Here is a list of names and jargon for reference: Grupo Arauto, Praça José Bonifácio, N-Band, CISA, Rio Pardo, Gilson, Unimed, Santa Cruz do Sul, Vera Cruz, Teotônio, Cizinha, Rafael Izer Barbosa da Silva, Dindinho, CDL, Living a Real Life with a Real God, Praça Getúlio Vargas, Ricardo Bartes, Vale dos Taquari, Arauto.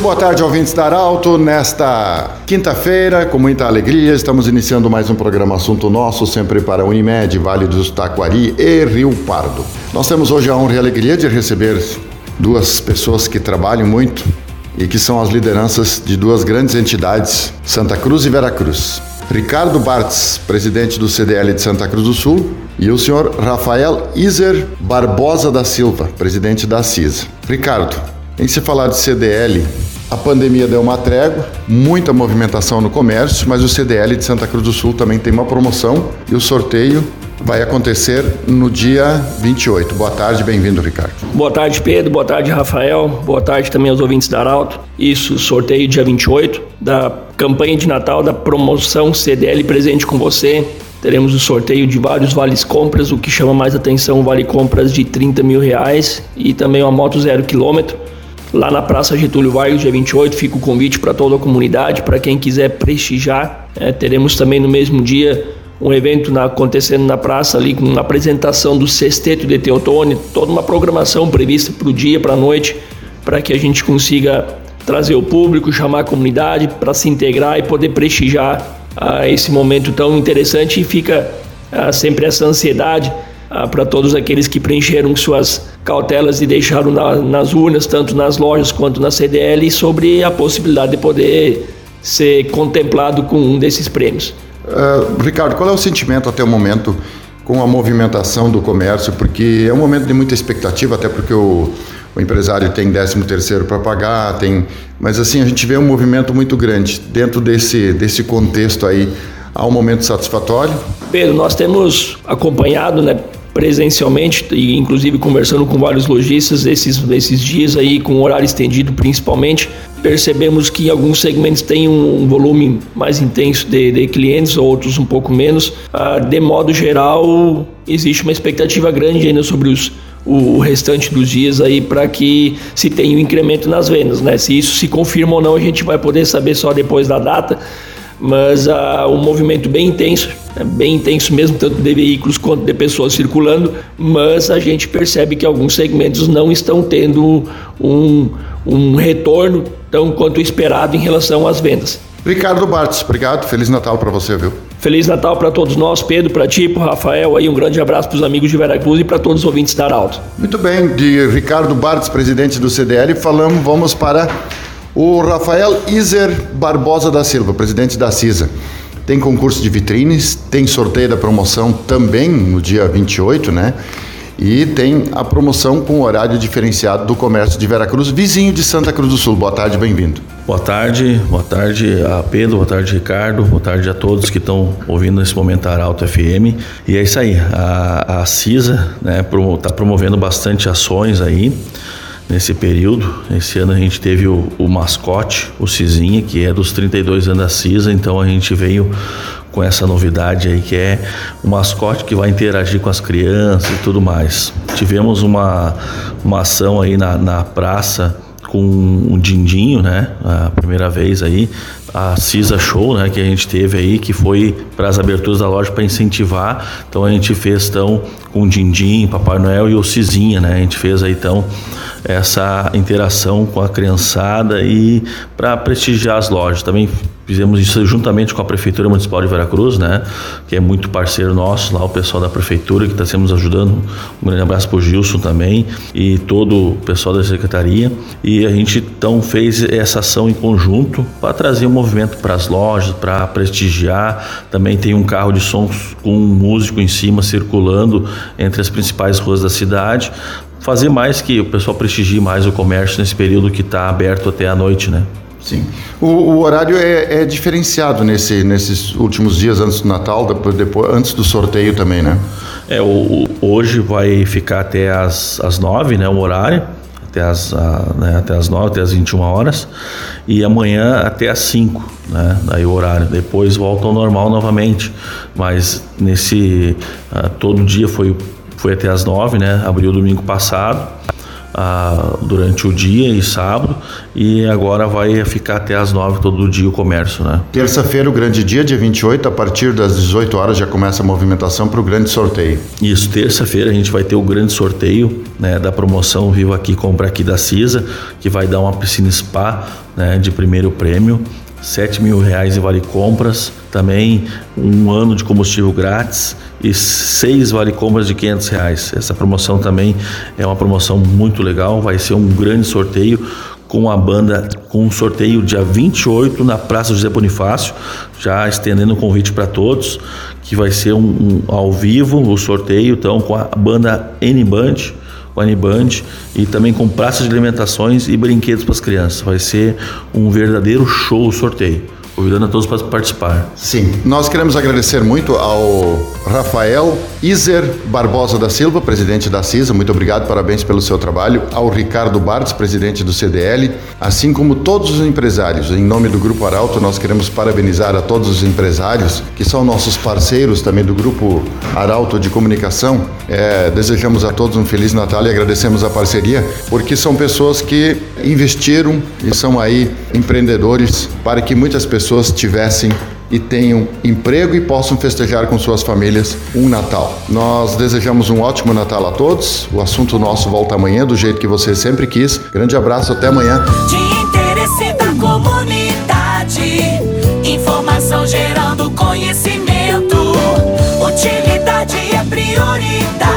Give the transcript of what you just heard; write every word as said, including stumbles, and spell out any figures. Muito boa tarde, ouvintes da Arauto. Nesta quinta-feira, com muita alegria, estamos iniciando mais um programa Assunto Nosso, sempre para Unimed, Vale dos Taquari e Rio Pardo. Nós temos hoje a honra e a alegria de receber duas pessoas que trabalham muito e que são as lideranças de duas grandes entidades, Santa Cruz e Vera Cruz. Ricardo Bartes, presidente do C D L de Santa Cruz do Sul, e o senhor Rafael Izer Barbosa da Silva, presidente da C I S A. Ricardo, em se falar de C D L, a pandemia deu uma trégua, muita movimentação no comércio, mas o C D L de Santa Cruz do Sul também tem uma promoção e o sorteio vai acontecer no dia vinte e oito. Boa tarde, bem-vindo, Ricardo. Boa tarde, Pedro. Boa tarde, Rafael. Boa tarde também aos ouvintes da Arauto. Isso, sorteio dia vinte e oito da campanha de Natal da promoção C D L Presente com Você. Teremos o sorteio de vários vales-compras, o que chama mais atenção, vale-compras de trinta mil reais e também uma moto zero quilômetro. Lá na Praça Getúlio Vargas, dia vinte e oito, fica o convite para toda a comunidade, para quem quiser prestigiar. É, teremos também no mesmo dia um evento na, acontecendo na praça, ali com uma apresentação do sexteto de Teotônio, toda uma programação prevista para o dia, para a noite, para que a gente consiga trazer o público, chamar a comunidade para se integrar e poder prestigiar ah, esse momento tão interessante. E fica ah, sempre essa ansiedade Ah, para todos aqueles que preencheram suas cautelas e deixaram na, nas urnas, tanto nas lojas quanto na C D L, sobre a possibilidade de poder ser contemplado com um desses prêmios. Uh, Ricardo, qual é o sentimento até o momento com a movimentação do comércio? Porque é um momento de muita expectativa, até porque o, o empresário tem décimo terceiro para pagar, tem, mas assim a gente vê um movimento muito grande dentro desse, desse contexto aí. Há um momento satisfatório? Pedro, nós temos acompanhado, né, presencialmente e inclusive conversando com vários lojistas esses, esses dias aí, com horário estendido principalmente, percebemos que em alguns segmentos tem um, um volume mais intenso de, de clientes, outros um pouco menos. Ah, de modo geral, existe uma expectativa grande ainda sobre os, o, o restante dos dias aí, para que se tenha um incremento nas vendas, né? Se isso se confirma ou não, a gente vai poder saber só depois da data. Mas ah, um movimento bem intenso, bem intenso mesmo, tanto de veículos quanto de pessoas circulando, mas a gente percebe que alguns segmentos não estão tendo um, um retorno tão quanto esperado em relação às vendas. Ricardo Bartes, obrigado, Feliz Natal para você, viu? Feliz Natal para todos nós, Pedro, para ti, para o Rafael, aí um grande abraço para os amigos de Vera Cruz e para todos os ouvintes da Arauto. Muito bem, de Ricardo Bartes, presidente do C D L, falamos, vamos para o Rafael Izer Barbosa da Silva, presidente da C I S A. Tem concurso de vitrines, tem sorteio da promoção também no dia vinte e oito, né? E tem a promoção com horário diferenciado do comércio de Vera Cruz, vizinho de Santa Cruz do Sul. Boa tarde, bem-vindo. Boa tarde, boa tarde a Pedro, boa tarde Ricardo, boa tarde a todos que estão ouvindo nesse momento a Arauto F M. E é isso aí, a, a C I S A, né, está promovendo bastante ações aí nesse período. Esse ano a gente teve o, o mascote, o Cizinha, que é dos trinta e dois anos da C I S A, então a gente veio com essa novidade aí, que é o mascote que vai interagir com as crianças e tudo mais. Tivemos uma, uma ação aí na, na praça com um Dindinho, né, a primeira vez aí, a C I S A Show, né, que a gente teve aí, que foi para as aberturas da loja para incentivar. Então a gente fez então com o Dindinho, Papai Noel e o Cizinha, né, a gente fez aí então essa interação com a criançada e para prestigiar as lojas. Também fizemos isso juntamente com a Prefeitura Municipal de Vera Cruz, né, que é muito parceiro nosso lá, o pessoal da Prefeitura que está sempre nos ajudando. Um grande abraço para o Gilson também e todo o pessoal da Secretaria. E a gente então fez essa ação em conjunto para trazer um movimento para as lojas, para prestigiar. Também tem um carro de som com um músico em cima circulando entre as principais ruas da cidade. Fazer mais que o pessoal prestigie mais o comércio nesse período que está aberto até a noite, né? Sim. O, o horário é, é diferenciado nesse, nesses últimos dias antes do Natal, depois, depois, antes do sorteio também, né? É, o, o, hoje vai ficar até as, as nove, né, o horário. Até as, a, né, até as nove, até as vinte e uma horas, e amanhã até as cinco, né, daí o horário. Depois volta ao normal novamente, mas nesse, uh, todo dia foi, foi até as nove, né, abriu domingo passado. ah, durante o dia e sábado, e agora vai ficar até às nove todo dia o comércio, né? Terça-feira, o grande dia, dia vinte e oito, a partir das dezoito horas já começa a movimentação para o grande sorteio. Isso, terça-feira a gente vai ter o grande sorteio, né, da promoção Viva Aqui, Compra Aqui da CISA, que vai dar uma piscina spa, né, de primeiro prêmio, sete mil reais em vale compras, também um ano de combustível grátis e seis vale compras de quinhentos reais. Essa promoção também é uma promoção muito legal, vai ser um grande sorteio com a banda, com um sorteio dia vinte e oito na Praça José Bonifácio, já estendendo o convite para todos, que vai ser um, um ao vivo o sorteio, então, com a banda N-Band, N-Band, e também com praças de alimentações e brinquedos para as crianças. Vai ser um verdadeiro show o sorteio, convidando a todos para participar. Sim, nós queremos agradecer muito ao Rafael Izer Barbosa da Silva, presidente da CISA, muito obrigado, parabéns pelo seu trabalho, ao Ricardo Bartes, presidente do C D L, assim como todos os empresários. Em nome do Grupo Arauto, nós queremos parabenizar a todos os empresários, que são nossos parceiros também do Grupo Arauto de Comunicação. É, desejamos a todos um Feliz Natal e agradecemos a parceria, porque são pessoas que investiram e são aí empreendedores para que muitas pessoas pessoas tivessem e tenham emprego e possam festejar com suas famílias um Natal. Nós desejamos um ótimo Natal a todos. O assunto nosso volta amanhã, do jeito que você sempre quis. Grande abraço, até amanhã. De interesse da comunidade, informação gerando conhecimento, utilidade é prioridade.